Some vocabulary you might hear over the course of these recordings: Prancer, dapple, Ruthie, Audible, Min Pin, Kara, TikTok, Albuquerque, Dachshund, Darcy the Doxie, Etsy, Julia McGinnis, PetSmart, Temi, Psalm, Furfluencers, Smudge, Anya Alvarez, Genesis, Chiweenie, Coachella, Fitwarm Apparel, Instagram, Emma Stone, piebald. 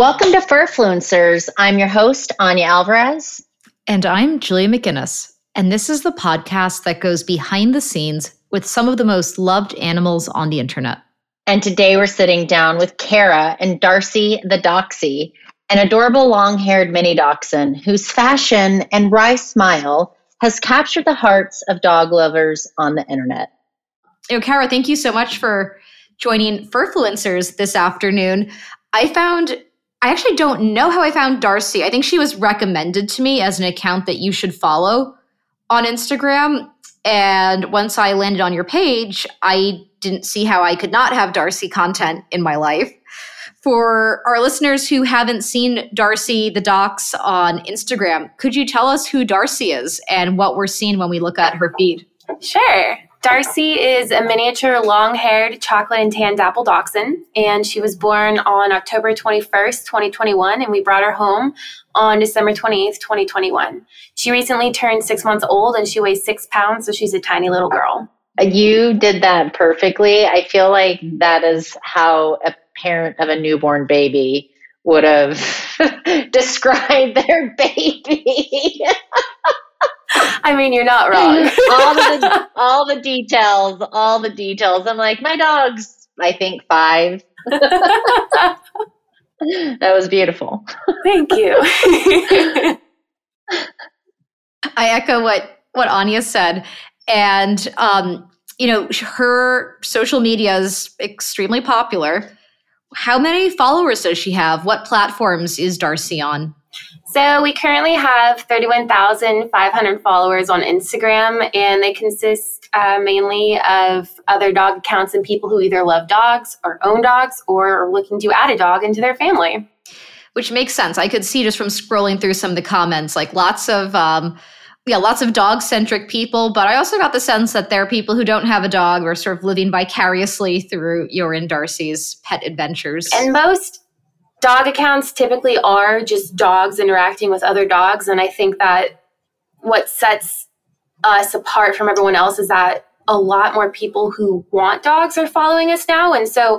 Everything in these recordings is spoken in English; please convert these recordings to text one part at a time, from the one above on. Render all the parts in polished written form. Welcome to Furfluencers. I'm your host, Anya Alvarez. And I'm Julia McGinnis. And this is the podcast that goes behind the scenes with some of the most loved animals on the internet. And today we're sitting down with Kara and Darcy the Doxie, an adorable long-haired mini dachshund whose fashion and wry smile has captured the hearts of dog lovers on the internet. Yo, Kara, thank you so much for joining Furfluencers this afternoon. I actually don't know how I found Darcy. I think she was recommended to me as an account that you should follow on Instagram. And once I landed on your page, I didn't see how I could not have Darcy content in my life. For our listeners who haven't seen Darcy the Docs on Instagram, could you tell us who Darcy is and what we're seeing when we look at her feed? Sure. Darcy is a miniature long-haired chocolate and tan dapple dachshund, and she was born on October 21st, 2021, and we brought her home on December 28th, 2021. She recently turned 6 months old, and she weighs 6 pounds, so she's a tiny little girl. You did that perfectly. I feel like that is how a parent of a newborn baby would have described their baby. I mean, you're not wrong. all the details. I'm like, my dog's, I think, 5. That was beautiful. Thank you. I echo what Anya said. And, her social media is extremely popular. How many followers does she have? What platforms is Darcy on? So we currently have 31,500 followers on Instagram, and they consist mainly of other dog accounts and people who either love dogs or own dogs or are looking to add a dog into their family. Which makes sense. I could see just from scrolling through some of the comments, like lots of dog-centric people, but I also got the sense that there are people who don't have a dog or sort of living vicariously through your and Darcy's pet adventures. And most dog accounts typically are just dogs interacting with other dogs. And I think that what sets us apart from everyone else is that a lot more people who want dogs are following us now. And so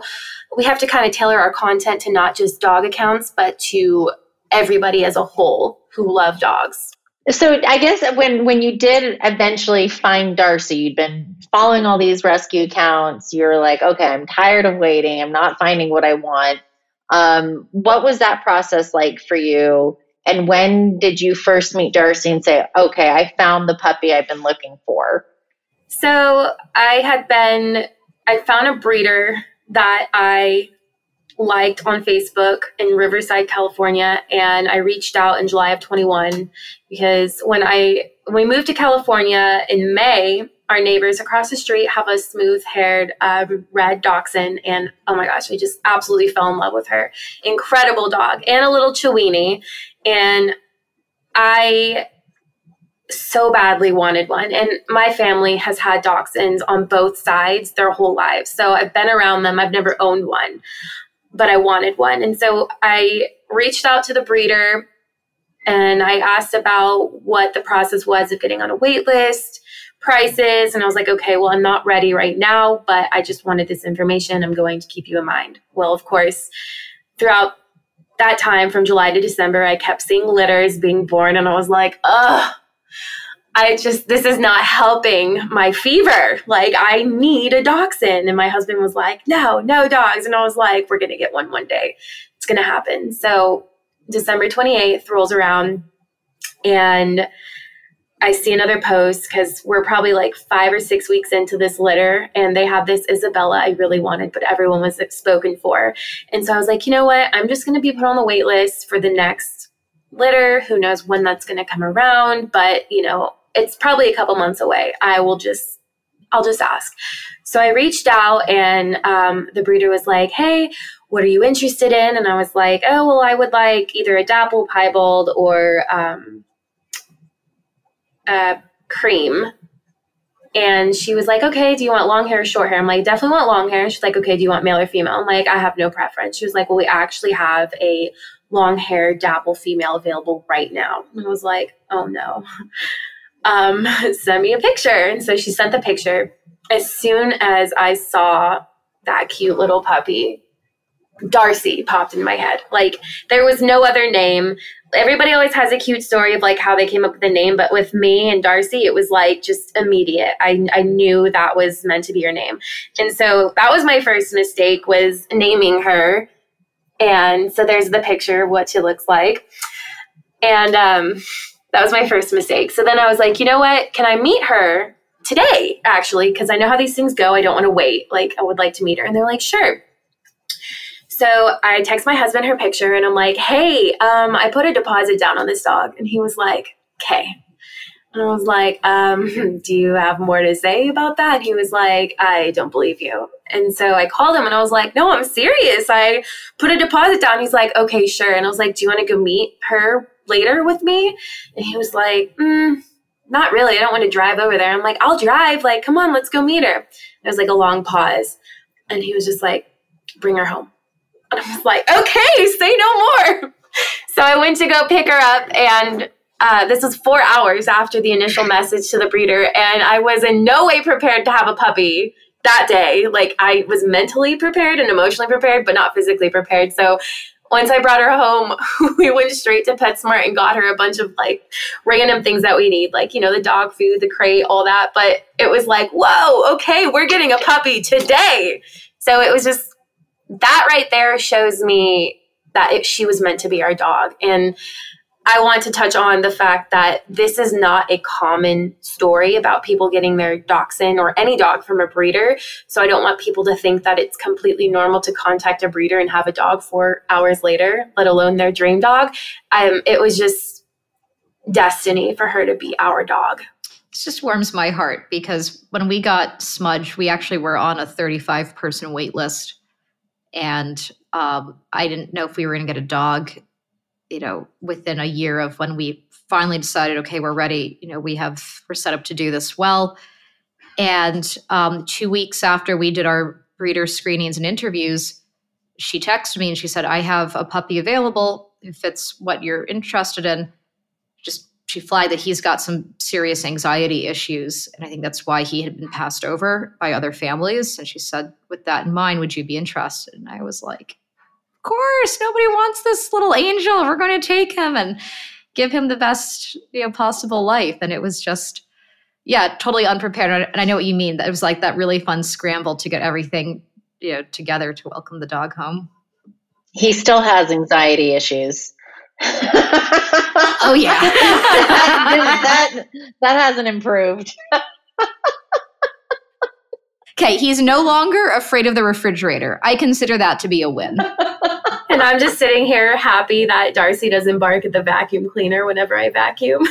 we have to kind of tailor our content to not just dog accounts, but to everybody as a whole who love dogs. So I guess when you did eventually find Darcy, you'd been following all these rescue accounts. You're like, okay, I'm tired of waiting. I'm not finding what I want. What was that process like for you? And when did you first meet Darcy and say, okay, I found the puppy I've been looking for? So I found a breeder that I liked on Facebook in Riverside, California. And I reached out in July of 21 because when we moved to California in May, our neighbors across the street have a smooth-haired red dachshund, and oh my gosh, we just absolutely fell in love with her. Incredible dog, and a little Chiweenie, and I so badly wanted one. And my family has had dachshunds on both sides their whole lives, so I've been around them. I've never owned one, but I wanted one, and so I reached out to the breeder, and I asked about what the process was of getting on a wait list, prices. And I was like, okay, well, I'm not ready right now, but I just wanted this information. I'm going to keep you in mind. Well, of course, throughout that time from July to December, I kept seeing litters being born. And I was like, this is not helping my fever. Like, I need a dachshund. And my husband was like, no dogs. And I was like, we're going to get one day. It's going to happen. So December 28th rolls around, and I see another post because we're probably like 5 or 6 weeks into this litter, and they have this Isabella I really wanted, but everyone was spoken for. And so I was like, you know what? I'm just going to be put on the wait list for the next litter. Who knows when that's going to come around, but it's probably a couple months away. I'll just ask. So I reached out, and the breeder was like, hey, what are you interested in? And I was like, oh, well, I would like either a dapple, piebald, or, cream. And she was like, okay, do you want long hair or short hair? I'm like, definitely want long hair. And she's like, okay, do you want male or female? I'm like, I have no preference. She was like, well, we actually have a long hair dapple female available right now. And I was like, oh no. Send me a picture. And so she sent the picture. As soon as I saw that cute little puppy, Darcy popped in my head. Like, there was no other name. Everybody always has a cute story of like how they came up with the name, but with me and Darcy, it was like just immediate. I knew that was meant to be your name. And so that was my first mistake, was naming her. And so there's the picture of what she looks like. And that was my first mistake. So then I was like, you know what? Can I meet her today, actually? Because I know how these things go. I don't want to wait. Like, I would like to meet her. And they're like, sure. So I text my husband her picture, and I'm like, hey, I put a deposit down on this dog. And he was like, okay. And I was like, do you have more to say about that? And he was like, I don't believe you. And so I called him, and I was like, no, I'm serious. I put a deposit down. He's like, okay, sure. And I was like, do you want to go meet her later with me? And he was like, not really. I don't want to drive over there. I'm like, I'll drive. Like, come on, let's go meet her. There was like a long pause. And he was just like, bring her home. And I was like, okay, say no more. So I went to go pick her up, and this was 4 hours after the initial message to the breeder, and I was in no way prepared to have a puppy that day. Like, I was mentally prepared and emotionally prepared, but not physically prepared. So once I brought her home, we went straight to PetSmart and got her a bunch of like random things that we need, like, you know, the dog food, the crate, all that. But it was like, whoa, okay, we're getting a puppy today. So it was just, that right there shows me that she was meant to be our dog. And I want to touch on the fact that this is not a common story about people getting their dachshund or any dog from a breeder. So I don't want people to think that it's completely normal to contact a breeder and have a dog 4 hours later, let alone their dream dog. It was just destiny for her to be our dog. This just warms my heart, because when we got Smudge, we actually were on a 35-person wait list. And I didn't know if we were going to get a dog, you know, within a year of when we finally decided, okay, we're ready. You know, we're set up to do this well. And 2 weeks after we did our breeder screenings and interviews, she texted me and she said, I have a puppy available if it's what you're interested in. She flagged that he's got some serious anxiety issues. And I think that's why he had been passed over by other families. And she said, with that in mind, would you be interested? And I was like, of course, nobody wants this little angel. We're going to take him and give him the best, you know, possible life. And it was just, yeah, totally unprepared. And I know what you mean. It was like that really fun scramble to get everything, you know, together to welcome the dog home. He still has anxiety issues. Oh yeah. that hasn't improved. Okay, he's no longer afraid of the refrigerator. I consider that to be a win. And I'm just sitting here happy that Darcy doesn't bark at the vacuum cleaner whenever I vacuum.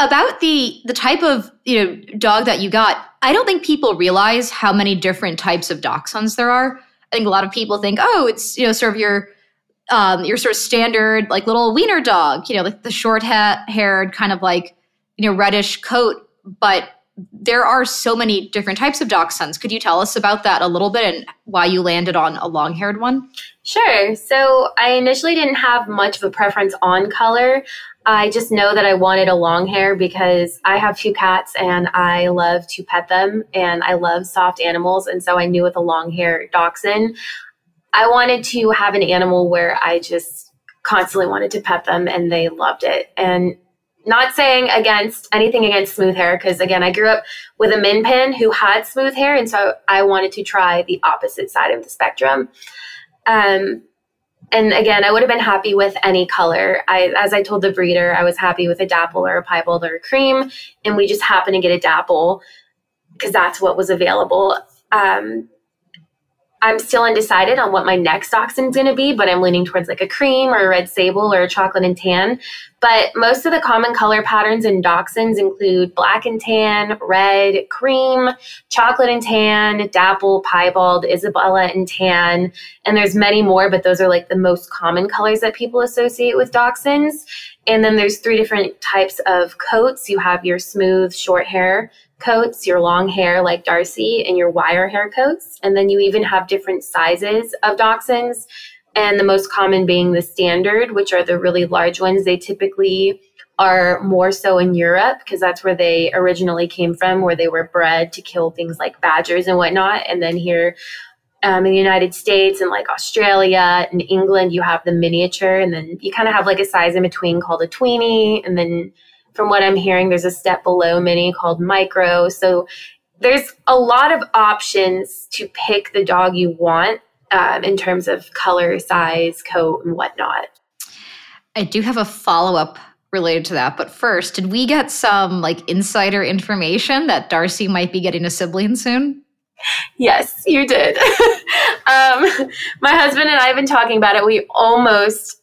About the type of, you know, dog that you got, I don't think people realize how many different types of dachshunds there are. I think a lot of people think, oh, it's, you know, sort of your sort of standard, like, little wiener dog, you know, like the short haired kind of like, you know, reddish coat. But there are so many different types of dachshunds. Could you tell us about that a little bit and why you landed on a long haired one? Sure. So I initially didn't have much of a preference on color. I just know that I wanted a long hair because I have 2 cats and I love to pet them and I love soft animals. And so I knew with a long haired dachshund, I wanted to have an animal where I just constantly wanted to pet them and they loved it. And not saying anything against smooth hair, because again, I grew up with a min pin who had smooth hair. And so I wanted to try the opposite side of the spectrum. And again, I would have been happy with any color. As I told the breeder, I was happy with a dapple or a piebald or a cream. And we just happened to get a dapple because that's what was available. I'm still undecided on what my next dachshund is going to be, but I'm leaning towards like a cream or a red sable or a chocolate and tan. But most of the common color patterns in dachshunds include black and tan, red, cream, chocolate and tan, dapple, piebald, Isabella and tan. And there's many more, but those are like the most common colors that people associate with dachshunds. And then there's 3 different types of coats. You have your smooth, short hair coats, your long hair like Darcy, and your wire hair coats. And then you even have different sizes of dachshunds, and the most common being the standard, which are the really large ones. They typically are more so in Europe because that's where they originally came from, where they were bred to kill things like badgers and whatnot. And then here in the United States and like Australia and England, you have the miniature, and then you kind of have like a size in between called a tweenie. And then from what I'm hearing, there's a step below mini called micro. So there's a lot of options to pick the dog you want in terms of color, size, coat, and whatnot. I do have a follow-up related to that. But first, did we get some like insider information that Darcy might be getting a sibling soon? Yes, you did. My husband and I have been talking about it. We almost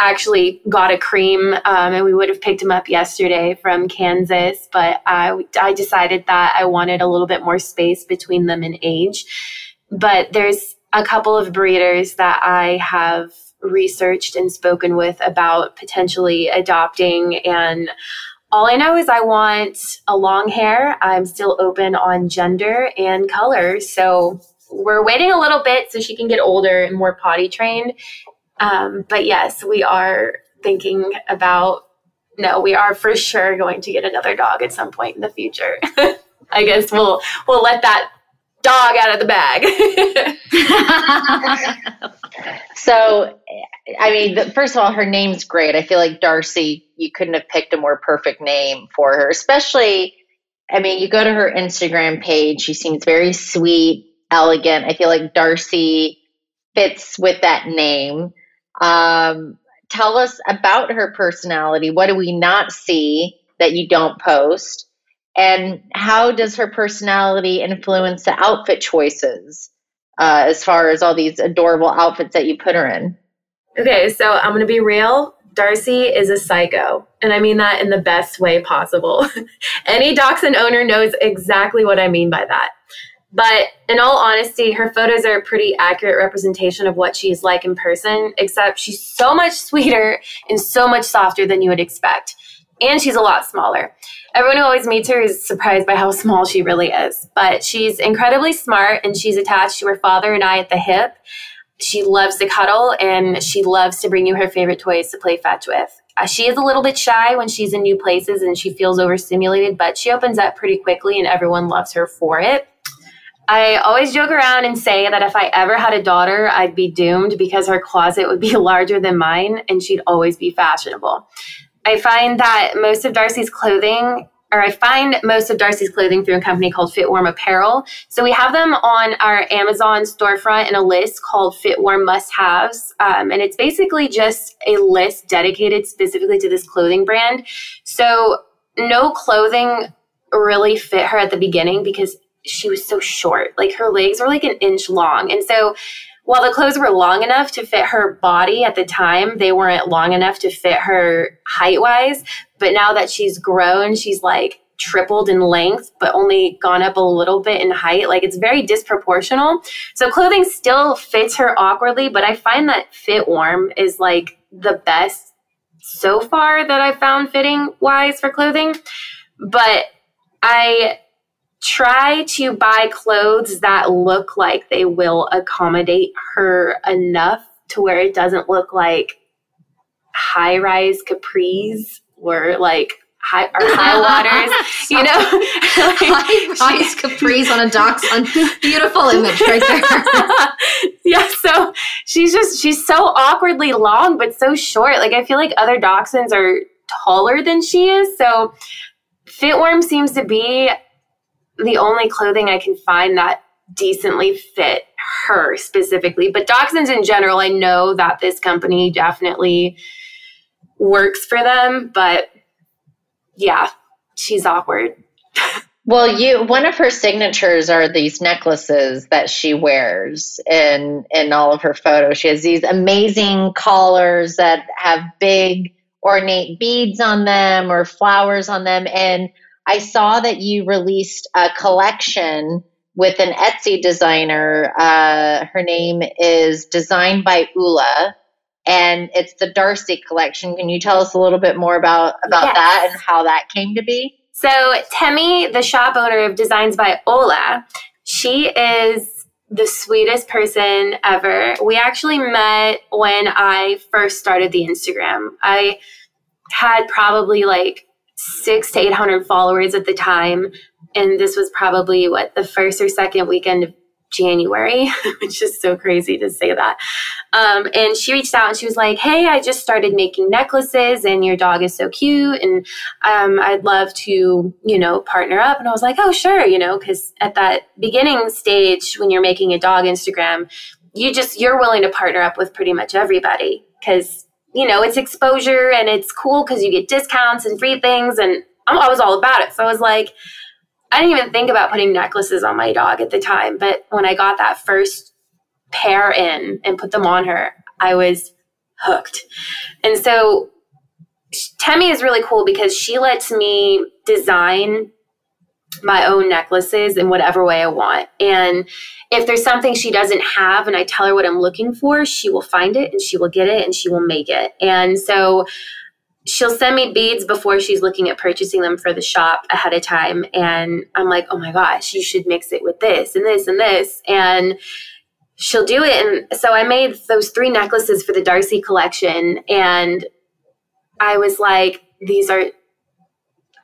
actually got a cream, and we would have picked him up yesterday from Kansas. But I decided that I wanted a little bit more space between them in age. But there's a couple of breeders that I have researched and spoken with about potentially adopting. And all I know is I want a long hair. I'm still open on gender and color. So we're waiting a little bit so she can get older and more potty trained. But yes, we are thinking about, no, we are for sure going to get another dog at some point in the future. I guess we'll let that dog out of the bag. So, I mean, first of all, her name's great. I feel like Darcy, you couldn't have picked a more perfect name for her, especially, I mean, you go to her Instagram page, she seems very sweet, elegant. I feel like Darcy fits with that name. Tell us about her personality. What do we not see that you don't post? And how does her personality influence the outfit choices? As far as all these adorable outfits that you put her in. Okay, so I'm going to be real. Darcy is a psycho. And I mean that in the best way possible. Any dachshund owner knows exactly what I mean by that. But in all honesty, her photos are a pretty accurate representation of what she's like in person, except she's so much sweeter and so much softer than you would expect. And she's a lot smaller. Everyone who always meets her is surprised by how small she really is. But she's incredibly smart, and she's attached to her father and I at the hip. She loves to cuddle, and she loves to bring you her favorite toys to play fetch with. She is a little bit shy when she's in new places, and she feels overstimulated, but she opens up pretty quickly, and everyone loves her for it. I always joke around and say that if I ever had a daughter, I'd be doomed because her closet would be larger than mine, and she'd always be fashionable. I find most of Darcy's clothing through a company called Fitwarm Apparel. So we have them on our Amazon storefront in a list called Fitwarm Must-Haves. And it's basically just a list dedicated specifically to this clothing brand. So no clothing really fit her at the beginning because she was so short. Like her legs were like an inch long. And so while the clothes were long enough to fit her body at the time, they weren't long enough to fit her height-wise. But now that she's grown, she's like tripled in length, but only gone up a little bit in height. Like it's very disproportional. So clothing still fits her awkwardly, but I find that Fitwarm is like the best so far that I've found fitting-wise for clothing. But I try to buy clothes that look like they will accommodate her enough to where it doesn't look like high-rise capris or like high waters, you know. Like high-rise capris on a dachshund. Beautiful image right there. Yeah, so she's so awkwardly long but so short. Like I feel like other dachshunds are taller than she is. So Fitwarm seems to be the only clothing I can find that decently fit her specifically. But dachshunds in general, I know that this company definitely works for them. But yeah, she's awkward. Well, one of her signatures are these necklaces that she wears in all of her photos. She has these amazing collars that have big ornate beads on them or flowers on them. And I saw that you released a collection with an Etsy designer. Her name is Design by Ula, and it's the Darcy collection. Can you tell us a little bit more about that and how that came to be? So Temi, the shop owner of Designs by Ula, she is the sweetest person ever. We actually met when I first started the Instagram. I had probably 600 to 800 followers at the time. And this was probably the first or second weekend of January, which is so crazy to say that. And she reached out and she was like, hey, I just started making necklaces and your dog is so cute. And I'd love to, you know, partner up. And I was like, oh, sure. You know, because at that beginning stage, when you're making a dog Instagram, you're willing to partner up with pretty much everybody because, you know, it's exposure and it's cool because you get discounts and free things. And I was all about it. So I was like, I didn't even think about putting necklaces on my dog at the time. But when I got that first pair in and put them on her, I was hooked. And so Temi is really cool because she lets me design my own necklaces in whatever way I want. And if there's something she doesn't have and I tell her what I'm looking for, she will find it and she will get it and she will make it. And so she'll send me beads before she's looking at purchasing them for the shop ahead of time. And I'm like, oh my gosh, you should mix it with this and this and this. And she'll do it. And so I made those 3 necklaces for the Darcy collection. And I was like,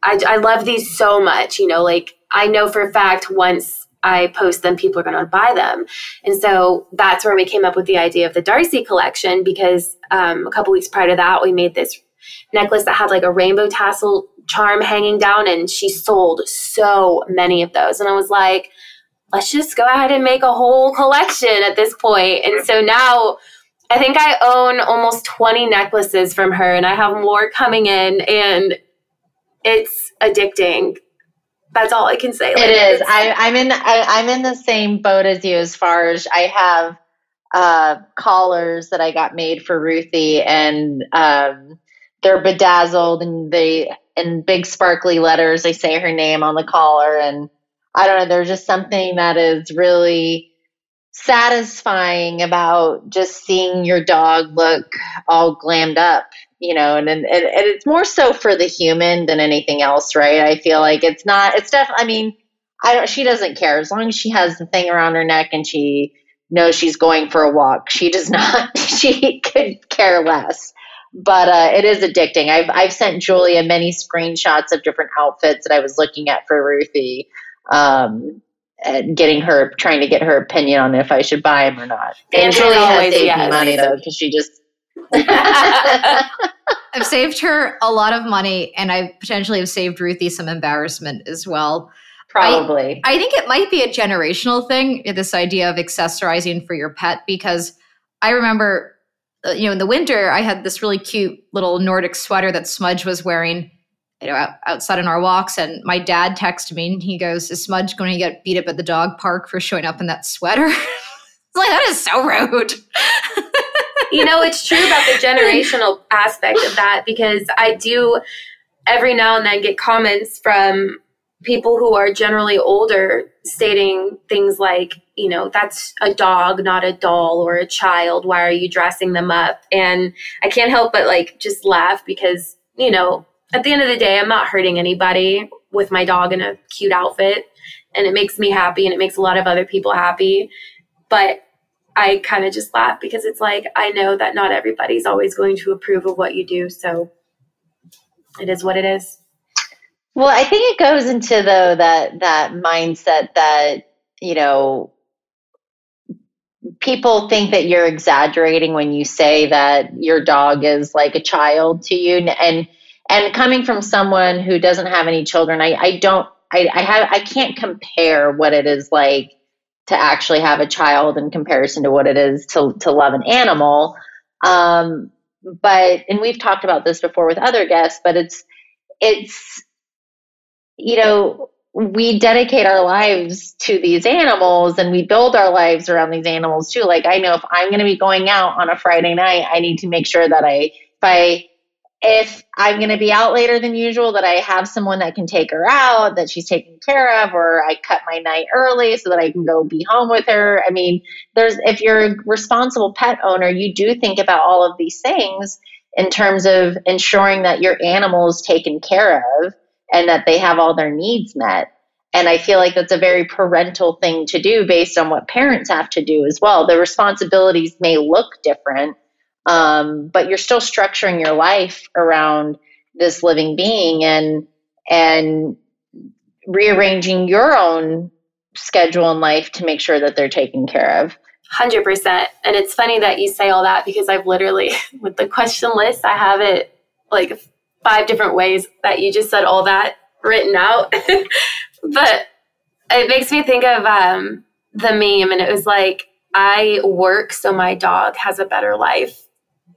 I love these so much, you know, like I know for a fact once I post them, people are going to buy them. And so that's where we came up with the idea of the Darcy collection, because a couple weeks prior to that, we made this necklace that had like a rainbow tassel charm hanging down, and she sold so many of those. And I was like, let's just go ahead and make a whole collection at this point. And so now I think I own almost 20 necklaces from her, and I have more coming in, and it's addicting. That's all I can say. It is. I'm in the same boat as you, as far as I have collars that I got made for Ruthie, and they're bedazzled and they in big sparkly letters. They say her name on the collar, and I don't know. There's just something that is really satisfying about just seeing your dog look all glammed up, you know. And it's more so for the human than anything else, right? I feel like it's not. It's definitely. I mean, she doesn't care as long as she has the thing around her neck and she knows she's going for a walk. She does not. She could care less. But it is addicting. I've sent Julia many screenshots of different outfits that I was looking at for Ruthie, and trying to get her opinion on if I should buy them or not. And Julia has saved me money though, because she just. I've saved her a lot of money, and I potentially have saved Ruthie some embarrassment as well. Probably. I think it might be a generational thing. This idea of accessorizing for your pet, because I remember. You know, in the winter, I had this really cute little Nordic sweater that Smudge was wearing, you know, outside on our walks. And my dad texted me and he goes, is Smudge going to get beat up at the dog park for showing up in that sweater? I was like, that is so rude. You know, it's true about the generational aspect of that, because I do every now and then get comments from people who are generally older stating things like, you know, that's a dog, not a doll or a child. Why are you dressing them up? And I can't help but like just laugh, because, you know, at the end of the day, I'm not hurting anybody with my dog in a cute outfit, and it makes me happy and it makes a lot of other people happy. But I kind of just laugh because it's like, I know that not everybody's always going to approve of what you do. So it is what it is. Well, I think it goes into though that mindset that, you know, people think that you're exaggerating when you say that your dog is like a child to you. And coming from someone who doesn't have any children, I can't compare what it is like to actually have a child in comparison to what it is to love an animal. But we've talked about this before with other guests, but it's you know, we dedicate our lives to these animals and we build our lives around these animals too. Like I know if I'm going to be going out on a Friday night, I need to make sure that if I'm going to be out later than usual, that I have someone that can take her out, that she's taken care of, or I cut my night early so that I can go be home with her. I mean, if you're a responsible pet owner, you do think about all of these things in terms of ensuring that your animal is taken care of and that they have all their needs met. And I feel like that's a very parental thing to do based on what parents have to do as well. The responsibilities may look different, but you're still structuring your life around this living being and rearranging your own schedule in life to make sure that they're taken care of. 100%. And it's funny that you say all that, because I've literally, with the question list, I have it like 5 different ways that you just said all that written out. But it makes me think of the meme, and it was like, I work so my dog has a better life.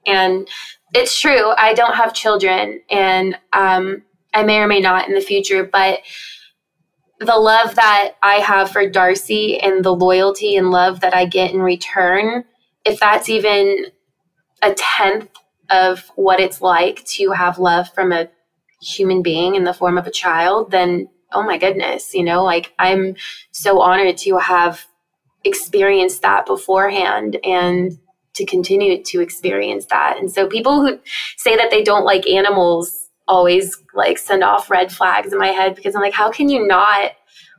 And it's true. I don't have children, and I may or may not in the future, but the love that I have for Darcy and the loyalty and love that I get in return, if that's even a tenth of what it's like to have love from a human being in the form of a child, then oh my goodness, you know, like I'm so honored to have experienced that beforehand and to continue to experience that. And so people who say that they don't like animals always like send off red flags in my head, because I'm like, how can you not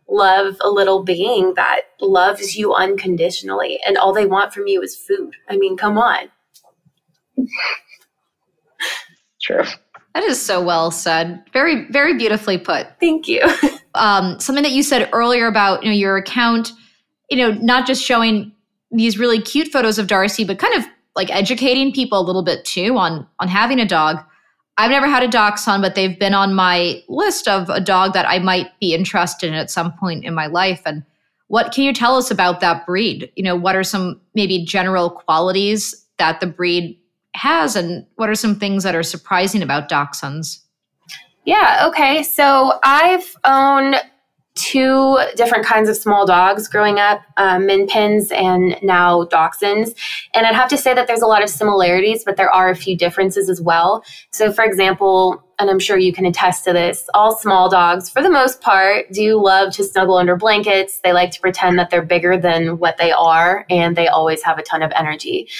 love a little being that loves you unconditionally and all they want from you is food? I mean, come on. True. That is so well said. Very, very beautifully put. Thank you. Something that you said earlier about, you know, your account, you know, not just showing these really cute photos of Darcy, but kind of like educating people a little bit too on having a dog. I've never had a Dachshund, but they've been on my list of a dog that I might be interested in at some point in my life. And what can you tell us about that breed? You know, what are some maybe general qualities that the breed has, and what are some things that are surprising about Dachshunds? Yeah, okay. So I've owned 2 different kinds of small dogs growing up, Min Pins and now Dachshunds. And I'd have to say that there's a lot of similarities, but there are a few differences as well. So for example, and I'm sure you can attest to this, all small dogs, for the most part, do love to snuggle under blankets. They like to pretend that they're bigger than what they are, and they always have a ton of energy.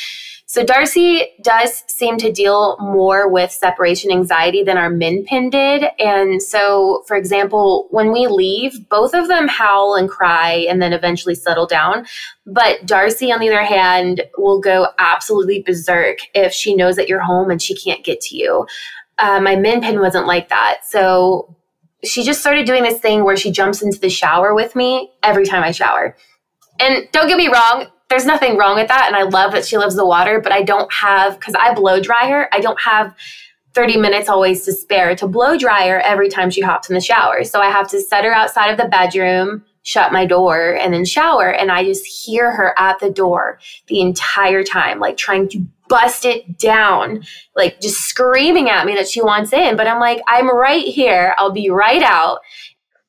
So Darcy does seem to deal more with separation anxiety than our Min Pin did. And so, for example, when we leave, both of them howl and cry and then eventually settle down. But Darcy, on the other hand, will go absolutely berserk if she knows that you're home and she can't get to you. My Min Pin wasn't like that. So she just started doing this thing where she jumps into the shower with me every time I shower. And don't get me wrong, there's nothing wrong with that, and I love that she loves the water, but I don't have, because I blow dry her, I don't have 30 minutes always to spare to blow dry her every time she hops in the shower. So I have to set her outside of the bedroom, shut my door, and then shower, and I just hear her at the door the entire time, like trying to bust it down, like just screaming at me that she wants in. But I'm like, I'm right here. I'll be right out.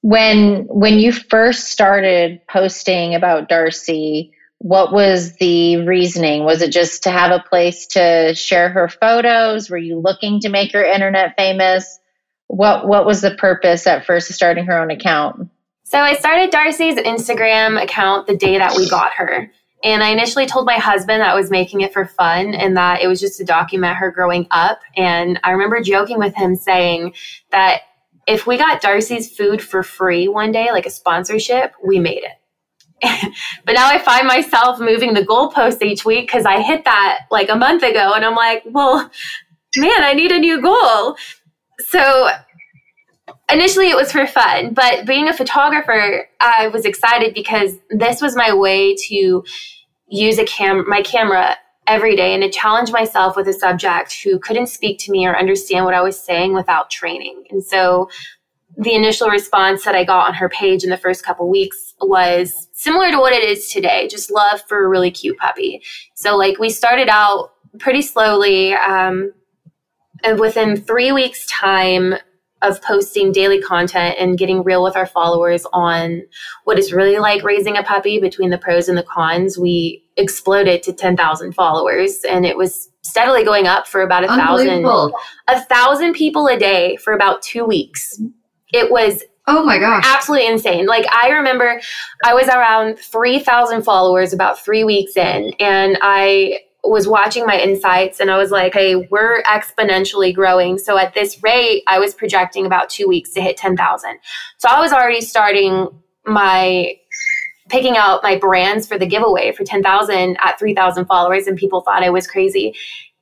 When you first started posting about Darcy, what was the reasoning? Was it just to have a place to share her photos? Were you looking to make her internet famous? What was the purpose at first of starting her own account? So I started Darcy's Instagram account the day that we got her. And I initially told my husband that I was making it for fun and that it was just to document her growing up. And I remember joking with him saying that if we got Darcy's food for free one day, like a sponsorship, we made it. But now I find myself moving the goalposts each week, because I hit that like a month ago and I'm like, well, man, I need a new goal. So initially it was for fun, but being a photographer, I was excited because this was my way to use my camera every day and to challenge myself with a subject who couldn't speak to me or understand what I was saying without training. And so the initial response that I got on her page in the first couple weeks was similar to what it is today, just love for a really cute puppy. So like we started out pretty slowly, and within 3 weeks time of posting daily content and getting real with our followers on what it's really like raising a puppy between the pros and the cons, we exploded to 10,000 followers, and it was steadily going up for about 1,000 people a day for about 2 weeks. It was, oh my gosh, absolutely insane. Like I remember I was around 3,000 followers about 3 weeks in, and I was watching my insights and I was like, hey, we're exponentially growing. So at this rate, I was projecting about 2 weeks to hit 10,000. So I was already starting picking out my brands for the giveaway for 10,000 at 3,000 followers, and people thought I was crazy,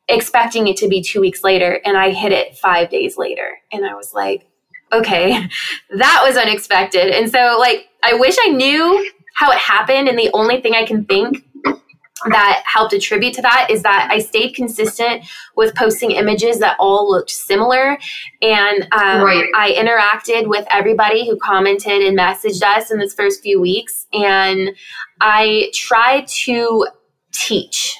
expecting it to be 2 weeks later. And I hit it 5 days later. And I was like, okay, that was unexpected. And so like, I wish I knew how it happened. And the only thing I can think that helped attribute to that is that I stayed consistent with posting images that all looked similar. And I interacted with everybody who commented and messaged us in this first few weeks. And I tried to teach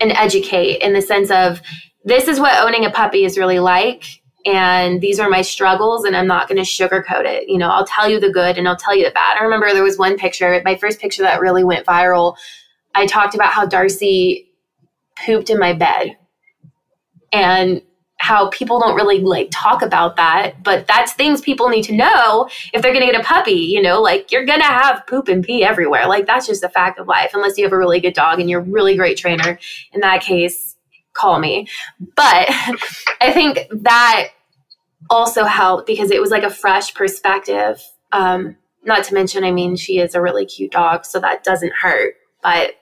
and educate in the sense of, this is what owning a puppy is really like. And these are my struggles, and I'm not going to sugarcoat it. You know, I'll tell you the good and I'll tell you the bad. I remember there was one picture, my first picture that really went viral. I talked about how Darcy pooped in my bed and how people don't really talk about that, but that's things people need to know if they're going to get a puppy. You know, you're going to have poop and pee everywhere. That's just a fact of life, unless you have a really good dog and you're a really great trainer. In that case, call me. But I think that also helped because it was a fresh perspective. Not to mention, she is a really cute dog, so that doesn't hurt. But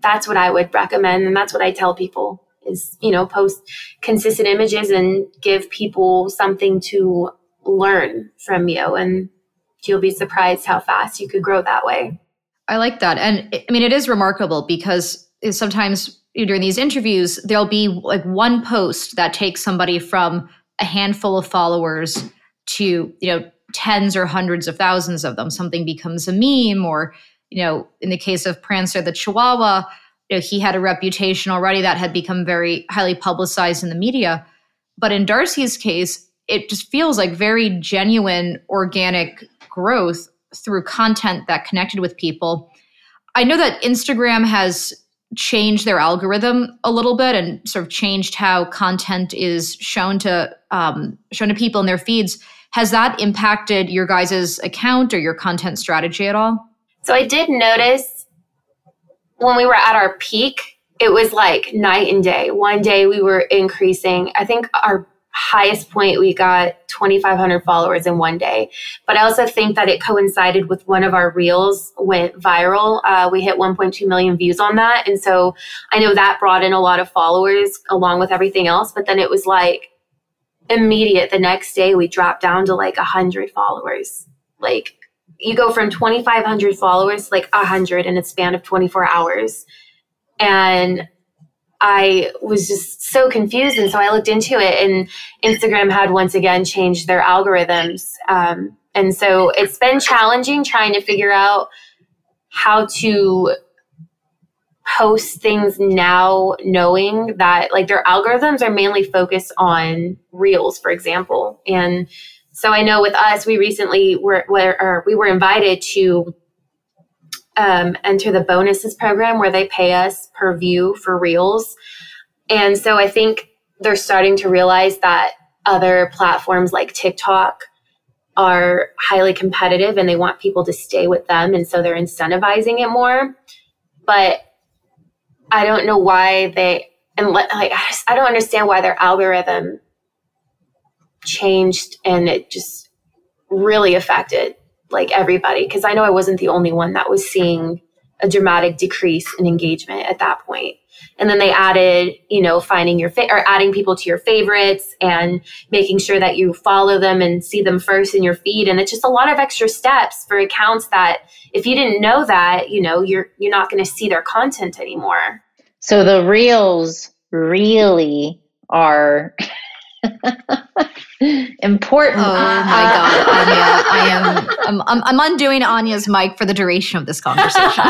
that's what I would recommend. And that's what I tell people is, post consistent images and give people something to learn from you. And you'll be surprised how fast you could grow that way. I like that. And it is remarkable because sometimes during these interviews, there'll be one post that takes somebody from a handful of followers to, tens or hundreds of thousands of them. Something becomes a meme or, in the case of Prancer the Chihuahua, he had a reputation already that had become very highly publicized in the media. But in Darcy's case, it just feels like very genuine, organic growth through content that connected with people. I know that Instagram has changed their algorithm a little bit and sort of changed how content is shown to people in their feeds. Has that impacted your guys' account or your content strategy at all? So I did notice when we were at our peak, it was night and day. One day we were increasing. I think our highest point, we got 2,500 followers in one day. But I also think that it coincided with one of our reels went viral. We hit 1.2 million views on that. And so I know that brought in a lot of followers along with everything else. But then it was immediate. The next day we dropped down to 100 followers. You go from 2,500 followers to 100 in a span of 24 hours. And I was just so confused. And so I looked into it, and Instagram had once again changed their algorithms. And so it's been challenging trying to figure out how to post things now, knowing that their algorithms are mainly focused on reels, for example. And so I know with us, we recently were invited to enter the bonuses program where they pay us per view for reels. And so I think they're starting to realize that other platforms like TikTok are highly competitive and they want people to stay with them. And so they're incentivizing it more. But I don't know why I don't understand why their algorithm changed, and it just really affected everybody, because I know I wasn't the only one that was seeing a dramatic decrease in engagement at that point. And then they added finding your adding people to your favorites and making sure that you follow them and see them first in your feed. And it's just a lot of extra steps for accounts that if you didn't know that, you're not going to see their content anymore. So the reels really are important. Oh my God, Anya! I'm undoing Anya's mic for the duration of this conversation.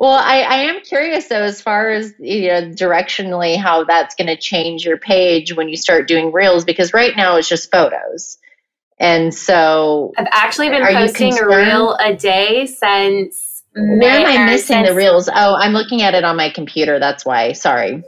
Well, I am curious though, as far as directionally, how that's going to change your page when you start doing reels, because right now it's just photos, and so I've actually been posting a reel a day since. Where am I missing the reels? Oh, I'm looking at it on my computer. That's why. Sorry.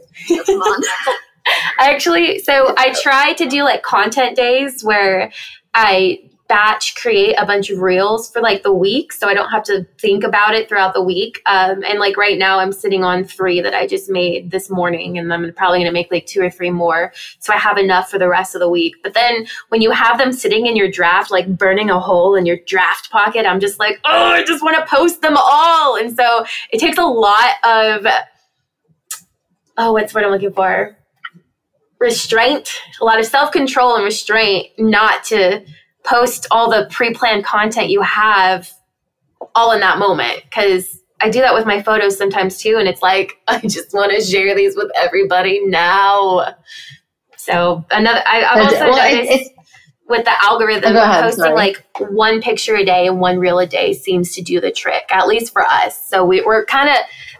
I try to do content days where I batch create a bunch of reels for the week, so I don't have to think about it throughout the week. And right now I'm sitting on 3 that I just made this morning, and I'm probably going to make 2 or 3 more. So I have enough for the rest of the week. But then when you have them sitting in your draft, burning a hole in your draft pocket, I'm just I just want to post them all. And so it takes a lot of, what's the word I'm looking for? Restraint, a lot of self-control and restraint not to post all the pre-planned content you have all in that moment. Because I do that with my photos sometimes too. And it's like, I just want to share these with everybody now. So another, I've also noticed with the algorithm, posting like one picture a day and one reel a day seems to do the trick, at least for us. So we're kind of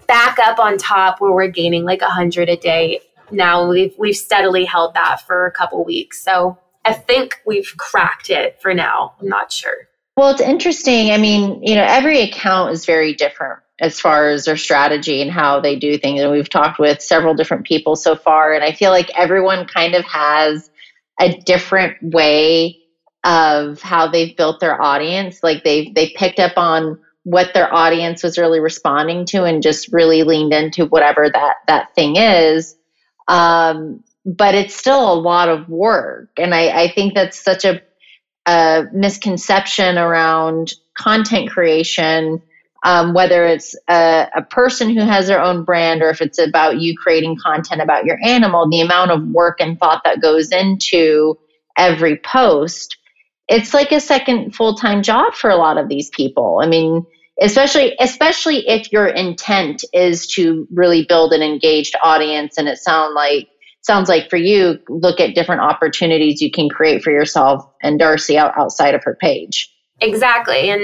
back up on top where we're gaining like 100 a day now. We've steadily held that for a couple weeks. So I think we've cracked it for now. I'm not sure. Well, it's interesting. I mean, you know, every account is very different as far as their strategy and how they do things. And we've talked with several different people so far. And I feel like everyone kind of has a different way of how they've built their audience. Like they picked up on what their audience was really responding to and just really leaned into whatever that thing is. But it's still a lot of work. And I think that's such a misconception around content creation, whether it's a person who has their own brand or if it's about you creating content about your animal, the amount of work and thought that goes into every post, it's like a second full-time job for a lot of these people. I mean, especially if your intent is to really build an engaged audience, and it sounds like for you, look at different opportunities you can create for yourself and Darcy outside of her page. Exactly. And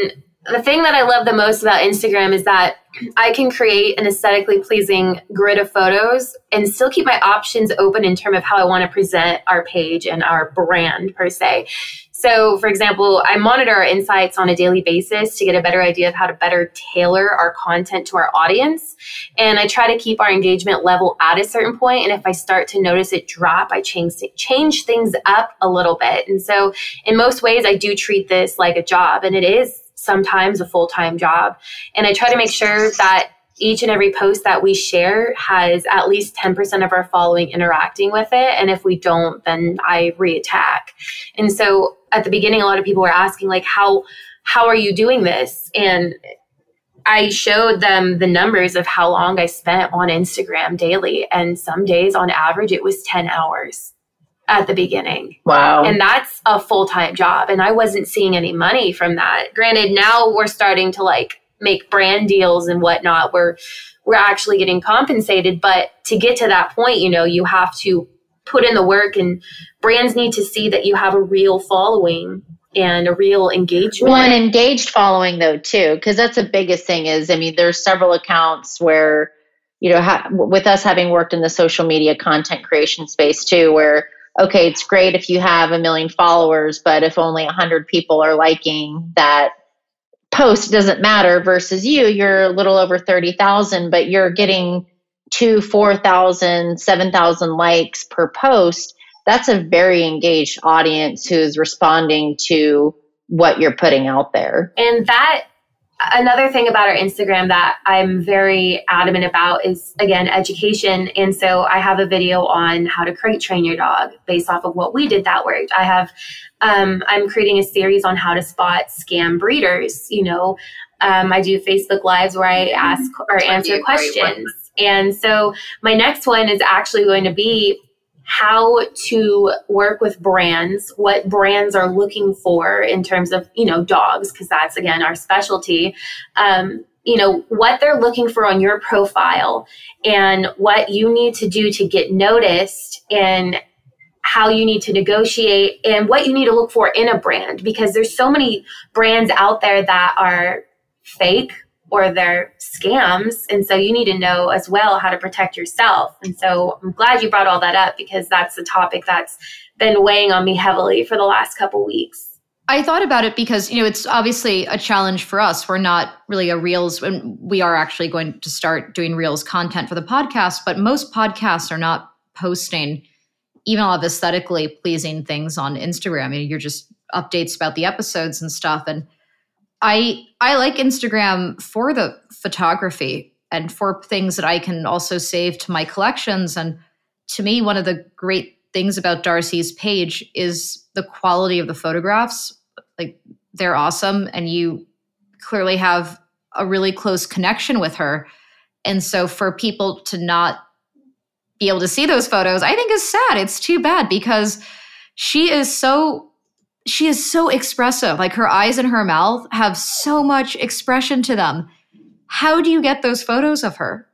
the thing that I love the most about Instagram is that I can create an aesthetically pleasing grid of photos and still keep my options open in terms of how I want to present our page and our brand per se. So for example, I monitor our insights on a daily basis to get a better idea of how to better tailor our content to our audience. And I try to keep our engagement level at a certain point. And if I start to notice it drop, I change things up a little bit. And so in most ways, I do treat this like a job, and it is sometimes a full-time job. And I try to make sure that each and every post that we share has at least 10% of our following interacting with it. And if we don't, then I reattack. And so at the beginning, a lot of people were asking, like, how are you doing this? And I showed them the numbers of how long I spent on Instagram daily. And some days on average, it was 10 hours at the beginning. Wow. And that's a full-time job. And I wasn't seeing any money from that. Granted, now we're starting to like make brand deals and whatnot where we're actually getting compensated. But to get to that point, you know, you have to put in the work, and brands need to see that you have a real following and a real engagement. Well, an engaged following though, too, because that's the biggest thing is, I mean, there's several accounts where, you know, with us having worked in the social media content creation space too, where, okay, it's great if you have 1 million followers, but if only 100 people are liking that post, doesn't matter, versus you're a little over 30,000, but you're getting 2,000, 4,000, 7,000 likes per post. That's a very engaged audience who's responding to what you're putting out there. And that, another thing about our Instagram that I'm very adamant about is, again, education. And so I have a video on how to crate train your dog based off of what we did that worked. I have, I'm creating a series on how to spot scam breeders. You know, I do Facebook Lives where I ask or answer questions. And so my next one is actually going to be how to work with brands, what brands are looking for in terms of, you know, dogs, because that's, again, our specialty, you know, what they're looking for on your profile and what you need to do to get noticed and how you need to negotiate and what you need to look for in a brand, because there's so many brands out there that are fake or they're scams. And so you need to know as well how to protect yourself. And so I'm glad you brought all that up, because that's a topic that's been weighing on me heavily for the last couple weeks. I thought about it because, you know, it's obviously a challenge for us. We're not really a Reels, and we are actually going to start doing Reels content for the podcast, but most podcasts are not posting even a lot of aesthetically pleasing things on Instagram. I mean, you're just updates about the episodes and stuff. And I like Instagram for the photography and for things that I can also save to my collections. And to me, one of the great things about Darcy's page is the quality of the photographs. Like, they're awesome. And you clearly have a really close connection with her. And so for people to not be able to see those photos, I think is sad. It's too bad, because she is so she is so expressive. Like her eyes and her mouth have so much expression to them. How do you get those photos of her?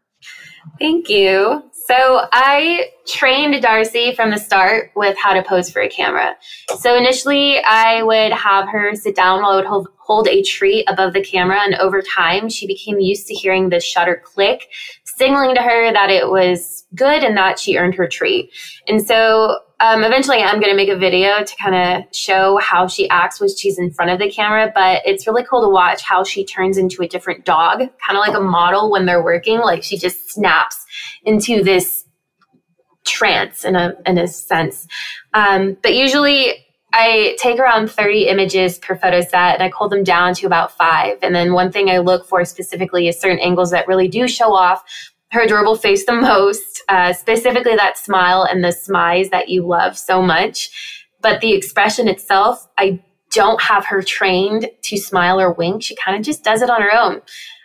Thank you. So I trained Darcy from the start with how to pose for a camera. So initially I would have her sit down while I would hold a treat above the camera. And over time, she became used to hearing the shutter click, signaling to her that it was good and that she earned her treat. And so eventually I'm going to make a video to kind of show how she acts when she's in front of the camera, but it's really cool to watch how she turns into a different dog, kind of like a model when they're working. Like she just snaps into this trance in a sense. But usually I take around 30 images per photo set and I cull them down to about 5. And then one thing I look for specifically is certain angles that really do show off her adorable face the most, specifically that smile and the smiles that you love so much. But the expression itself, I don't have her trained to smile or wink. She kind of just does it on her own.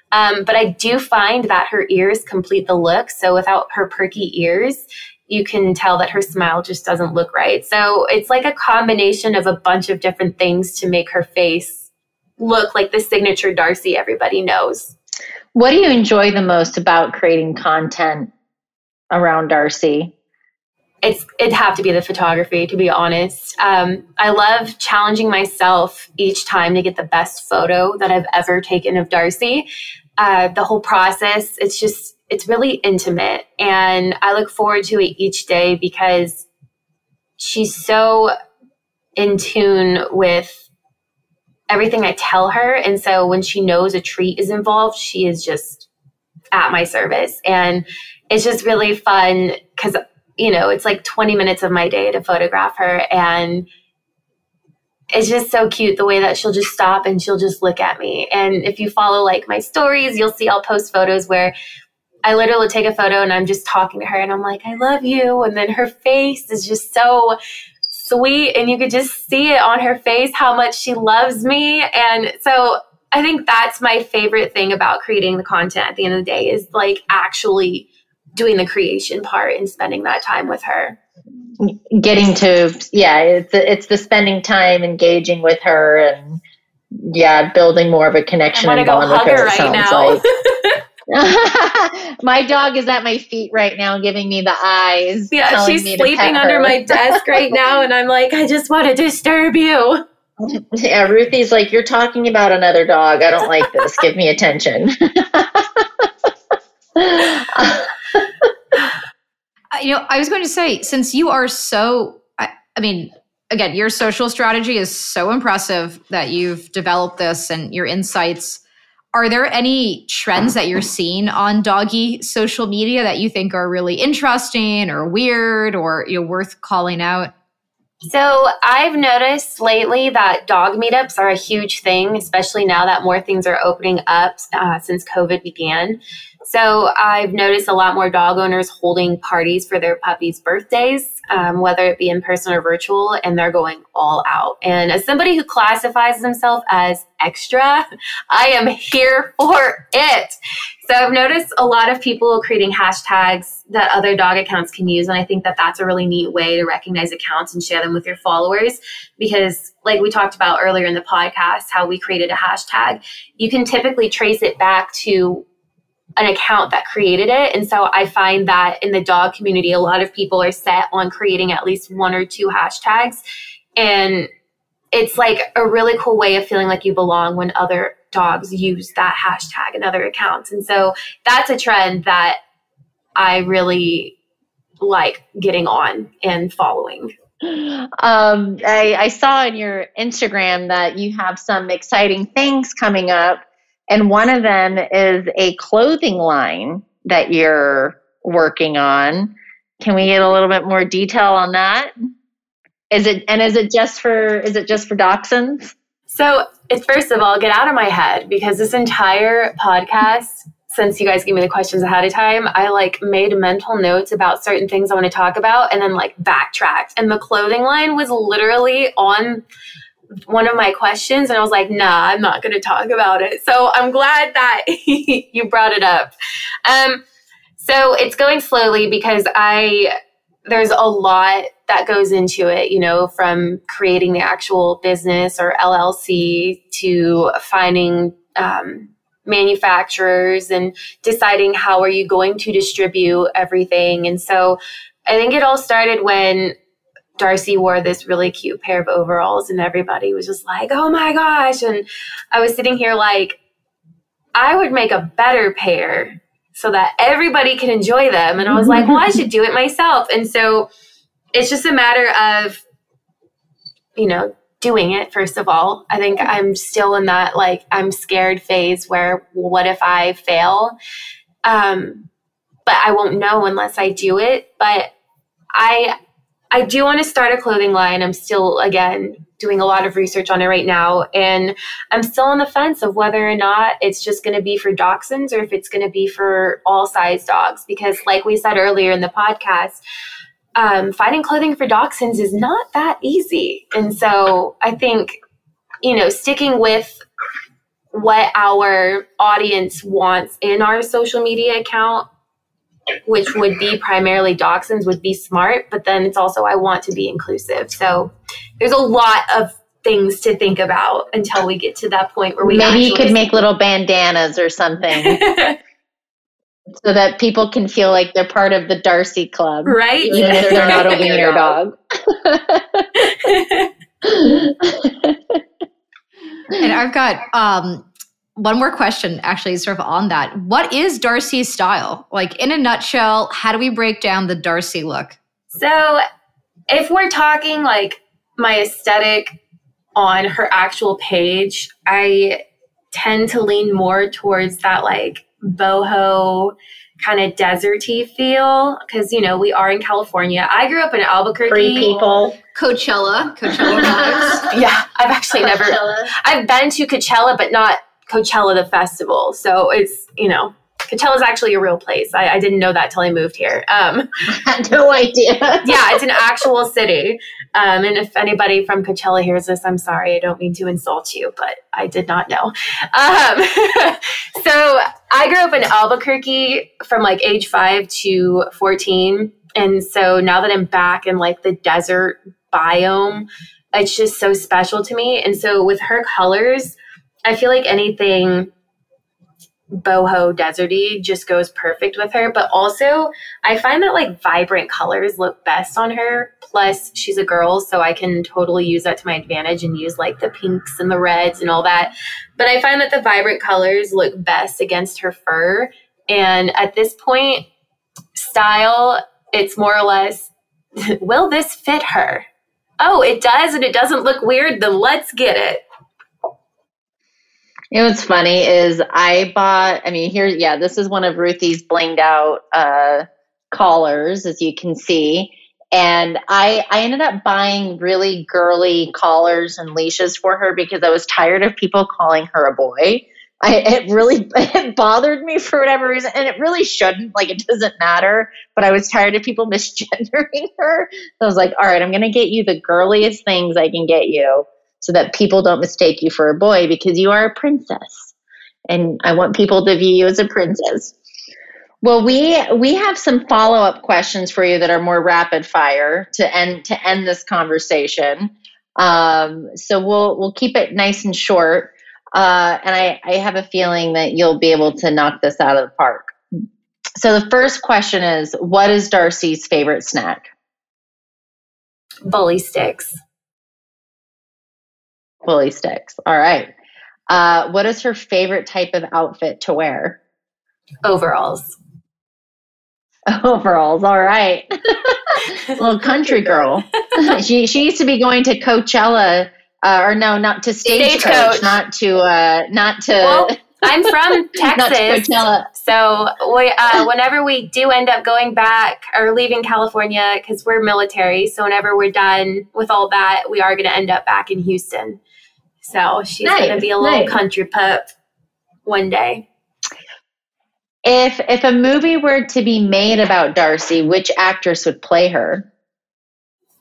But I do find that her ears complete the look. So without her perky ears, you can tell that her smile just doesn't look right. So it's like a combination of a bunch of different things to make her face look like the signature Darcy everybody knows. What do you enjoy the most about creating content around Darcy? It'd have to be the photography, to be honest. I love challenging myself each time to get the best photo that I've ever taken of Darcy. The whole process, it's really intimate. And I look forward to it each day because she's so in tune with everything I tell her. And so when she knows a treat is involved, she is just at my service. And it's just really fun because, you know, it's like 20 minutes of my day to photograph her. And it's just so cute the way that she'll just stop and she'll just look at me. And if you follow like my stories, you'll see I'll post photos where I literally take a photo and I'm just talking to her and I'm like, I love you. And then her face is just so sweet, and you could just see it on her face how much she loves me. And so I think that's my favorite thing about creating the content at the end of the day is like actually doing the creation part and spending that time with her. It's the spending time engaging with her and building more of a connection. I want to go hug her right now. My dog is at my feet right now giving me the eyes. Yeah, she's sleeping under my desk right now and I'm like, I just want to disturb you. Yeah, Ruthie's like, you're talking about another dog. I don't like this. Give me attention. I was going to say, since you are so, again, your social strategy is so impressive that you've developed this and your insights. Are there any trends that you're seeing on doggy social media that you think are really interesting or weird or worth calling out? So I've noticed lately that dog meetups are a huge thing, especially now that more things are opening up since COVID began. So I've noticed a lot more dog owners holding parties for their puppies' birthdays, whether it be in person or virtual, and they're going all out. And as somebody who classifies themselves as extra, I am here for it. So I've noticed a lot of people creating hashtags that other dog accounts can use. And I think that that's a really neat way to recognize accounts and share them with your followers. Because like we talked about earlier in the podcast, how we created a hashtag, you can typically trace it back to an account that created it. And so I find that in the dog community, a lot of people are set on creating at least 1 or 2 hashtags. And it's like a really cool way of feeling like you belong when other dogs use that hashtag and other accounts. And so that's a trend that I really like getting on and following. I saw on your Instagram that you have some exciting things coming up. And one of them is a clothing line that you're working on. Can we get a little bit more detail on that? Is it just for dachshunds? So it's, first of all, get out of my head because this entire podcast, since you guys gave me the questions ahead of time, I made mental notes about certain things I want to talk about and then backtracked. And the clothing line was literally on one of my questions and I was like, nah, I'm not going to talk about it. So I'm glad that you brought it up. So it's going slowly because there's a lot that goes into it, you know, from creating the actual business or LLC to finding manufacturers and deciding how are you going to distribute everything. And so I think it all started when Darcy wore this really cute pair of overalls and everybody was just like, oh my gosh. And I was sitting here like, I would make a better pair so that everybody can enjoy them. And I was like, well, I should do it myself. And so it's just a matter of, you know, doing it. First of all, I think I'm still in that, like, I'm scared phase where what if I fail? But I won't know unless I do it. But I do want to start a clothing line. I'm still, again, doing a lot of research on it right now. And I'm still on the fence of whether or not it's just going to be for dachshunds or if it's going to be for all size dogs. Because like we said earlier in the podcast, finding clothing for dachshunds is not that easy. And so I think, you know, sticking with what our audience wants in our social media account, which would be primarily dachshunds, would be smart, but then it's also, I want to be inclusive. So there's a lot of things to think about until we get to that point where we maybe you could make little bandanas or something so that people can feel like they're part of the Darcy Club, right? Even if they're not a wiener dog. And I've got, one more question, actually, sort of on that. What is Darcy's style? Like, in a nutshell, how do we break down the Darcy look? So if we're talking, like, my aesthetic on her actual page, I tend to lean more towards that, like, boho kind of deserty feel. Because, you know, we are in California. I grew up in Albuquerque. Free people. Coachella vibes. Yeah, I've actually never. I've been to Coachella, but not Coachella the festival. So it's, you know, Coachella is actually a real place. I didn't know that till I moved here. I had no idea. Yeah, it's an actual city. And if anybody from Coachella hears this, I'm sorry. I don't mean to insult you, but I did not know. So I grew up in Albuquerque from like age 5 to 14. And so now that I'm back in like the desert biome, it's just so special to me. And so with her colors, I feel like anything boho deserty just goes perfect with her. But also I find that like vibrant colors look best on her. Plus she's a girl, so I can totally use that to my advantage and use like the pinks and the reds and all that. But I find that the vibrant colors look best against her fur. And at this point, style, it's more or less, will this fit her? Oh, it does. And it doesn't look weird. Then let's get it. You know what's funny is this is one of Ruthie's blinged out collars, as you can see. And I ended up buying really girly collars and leashes for her because I was tired of people calling her a boy. It bothered me for whatever reason. And it really shouldn't, like, it doesn't matter. But I was tired of people misgendering her. So I was like, all right, I'm going to get you the girliest things I can get you, so that people don't mistake you for a boy, because you are a princess. And I want people to view you as a princess. Well, we have some follow-up questions for you that are more rapid fire to end this conversation. So we'll keep it nice and short. And I have a feeling that you'll be able to knock this out of the park. So the first question is, what is Darcy's favorite snack? Bully sticks. Bully sticks. All right. What is her favorite type of outfit to wear? Overalls. Overalls. All right. Little country girl. She used to be going to Coachella, to Stagecoach. Well, I'm from Texas, so we, whenever we do end up going back or leaving California, because we're military, so whenever we're done with all that, we are going to end up back in Houston. So she's going to be a little country pup one day. If a movie were to be made about Darcy, which actress would play her?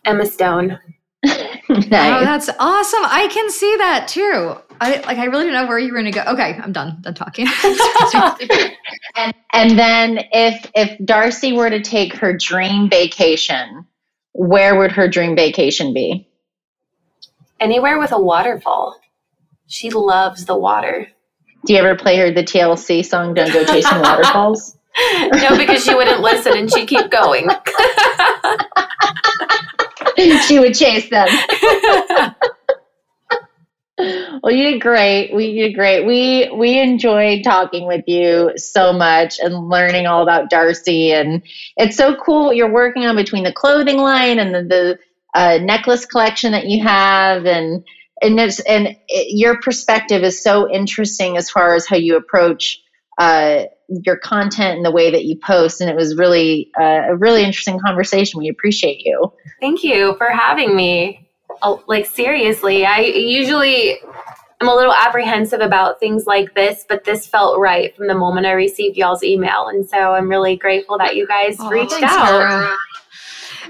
Emma Stone. Nice. Oh, that's awesome. I can see that too. I really didn't know where you were going to go. Okay, I'm done talking. and then if Darcy were to take her dream vacation, where would her dream vacation be? Anywhere with a waterfall. She loves the water. Do you ever play her the TLC song, Don't Go Chasing Waterfalls? No, because she wouldn't listen and she'd keep going. She would chase them. Well, you did great. We enjoyed talking with you so much and learning all about Darcy. And it's so cool what you're working on between the clothing line and the necklace collection that you have. Your perspective is so interesting as far as how you approach your content and the way that you post. And it was really a really interesting conversation. We appreciate you. Thank you for having me. Like, seriously, I usually am a little apprehensive about things like this, but this felt right from the moment I received y'all's email. And so I'm really grateful that you guys reached out.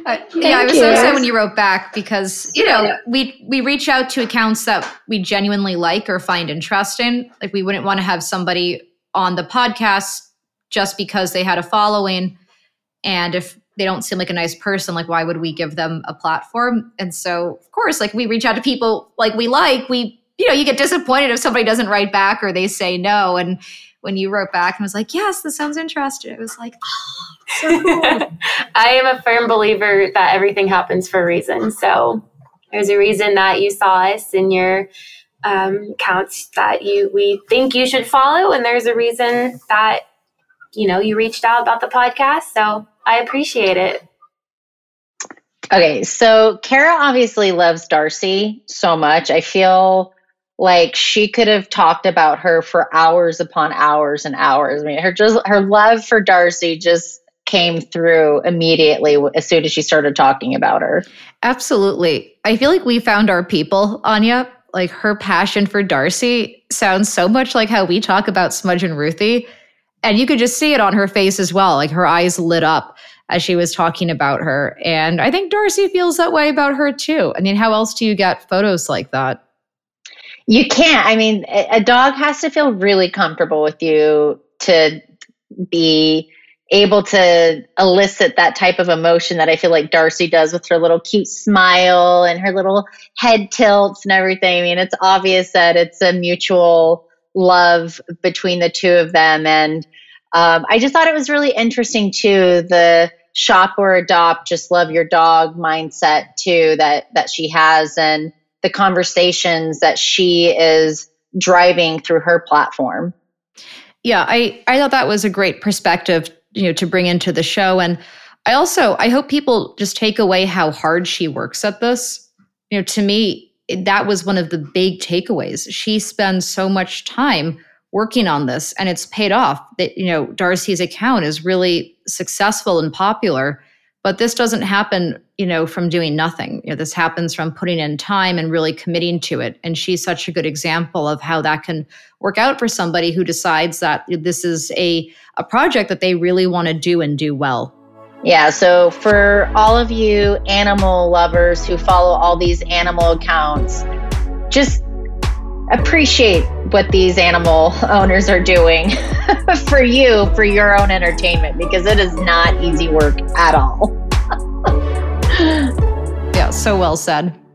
I was so excited when you wrote back because, you know, we reach out to accounts that we genuinely like or find interesting. Like, we wouldn't want to have somebody on the podcast just because they had a following. And if they don't seem like a nice person, like, why would we give them a platform? And so, of course, like, we reach out to people like we, you know, you get disappointed if somebody doesn't write back or they say no. And when you wrote back and was like, yes, this sounds interesting, it was like, oh, so cool. I am a firm believer that everything happens for a reason. So there's a reason that you saw us in your accounts that we think you should follow. And there's a reason that, you know, you reached out about the podcast. So I appreciate it. Okay. So Kara obviously loves Darcy so much. I feel like she could have talked about her for hours upon hours and hours. I mean, her love for Darcy just came through immediately as soon as she started talking about her. Absolutely. I feel like we found our people, Anya. Like, her passion for Darcy sounds so much like how we talk about Smudge and Ruthie. And you could just see it on her face as well. Like, her eyes lit up as she was talking about her. And I think Darcy feels that way about her too. I mean, how else do you get photos like that? You can't. I mean, a dog has to feel really comfortable with you to be able to elicit that type of emotion that I feel like Darcy does with her little cute smile and her little head tilts and everything. I mean, it's obvious that it's a mutual love between the two of them. And I just thought it was really interesting too, the shop or adopt, just love your dog mindset too, that she has, and the conversations that she is driving through her platform. Yeah, I thought that was a great perspective, you know, to bring into the show. And I hope people just take away how hard she works at this. You know, to me, that was one of the big takeaways. She spends so much time working on this, and it's paid off. That, you know, Darcy's account is really successful and popular, but this doesn't happen, you know, from doing nothing. You know, this happens from putting in time and really committing to it. And she's such a good example of how that can work out for somebody who decides that this is a project that they really want to do and do well. Yeah, so for all of you animal lovers who follow all these animal accounts, just appreciate what these animal owners are doing for you, for your own entertainment, because it is not easy work at all. Yeah, so well said.